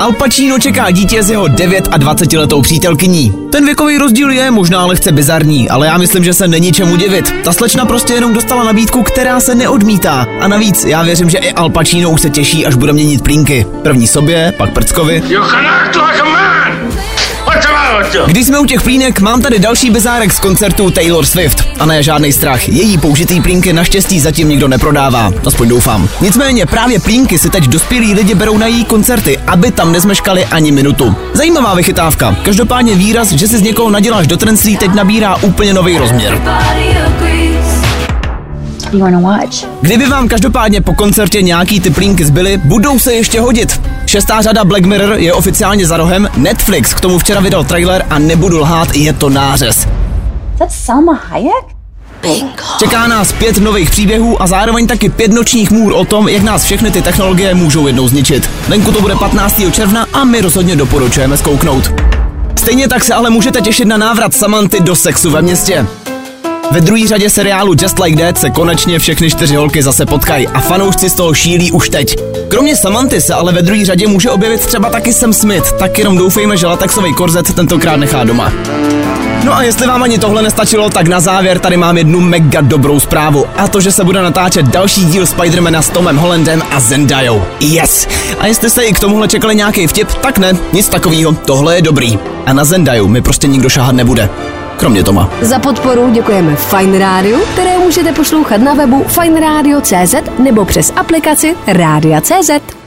Al Pacino čeká dítě s jeho 29letou přítelkyní. Ten věkový rozdíl je možná lehce bizarní, ale já myslím, že se není čemu divit. Ta slečna prostě jenom dostala nabídku, která se neodmítá. A navíc já věřím, že i Al Pacino už se těší, až bude měnit plínky. První sobě, pak prckovi. Když jsme u těch plínek, mám tady další bizárek z koncertu Taylor Swift. A ne žádnej strach, její použitý plínky naštěstí zatím nikdo neprodává, aspoň doufám. Nicméně právě plínky si teď dospělí lidi berou na její koncerty, aby tam nezmeškali ani minutu. Zajímavá vychytávka, každopádně výraz, že si z někoho naděláš do trenclí, teď nabírá úplně nový rozměr. Kdyby vám každopádně po koncertě nějaký ty plínky zbyly, budou se ještě hodit. Šestá řada Black Mirror je oficiálně za rohem, Netflix k tomu včera vydal trailer a nebudu lhát, je to nářez. Čeká nás 5 nových příběhů a zároveň taky 5 nočních můr o tom, jak nás všechny ty technologie můžou jednou zničit. Venku to bude 15. června a my rozhodně doporučujeme zkouknout. Stejně tak se ale můžete těšit na návrat Samanthy do Sexu ve městě. Ve druhé řadě seriálu Just like that se konečně všechny 4 holky zase potkají a fanoušci z toho šílí už teď. Kromě Samanthy se ale ve druhé řadě může objevit třeba taky Sam Smith, tak jenom doufejme, že latexový korzet tentokrát nechá doma. No a jestli vám ani tohle nestačilo, tak na závěr tady mám jednu mega dobrou zprávu, a to, že se bude natáčet další díl Spider-Mana s Tomem Hollandem a Zendajou. Yes! A jestli jste i k tomuhle čekali nějaký vtip, tak ne, nic takovýho, tohle je dobrý. A na Zendaju mi prostě nikdo šahat nebude. Kromě Toma. Za podporu děkujeme Fajn Rádiu, které můžete poslouchat na webu finradio.cz nebo přes aplikaci Rádia.cz.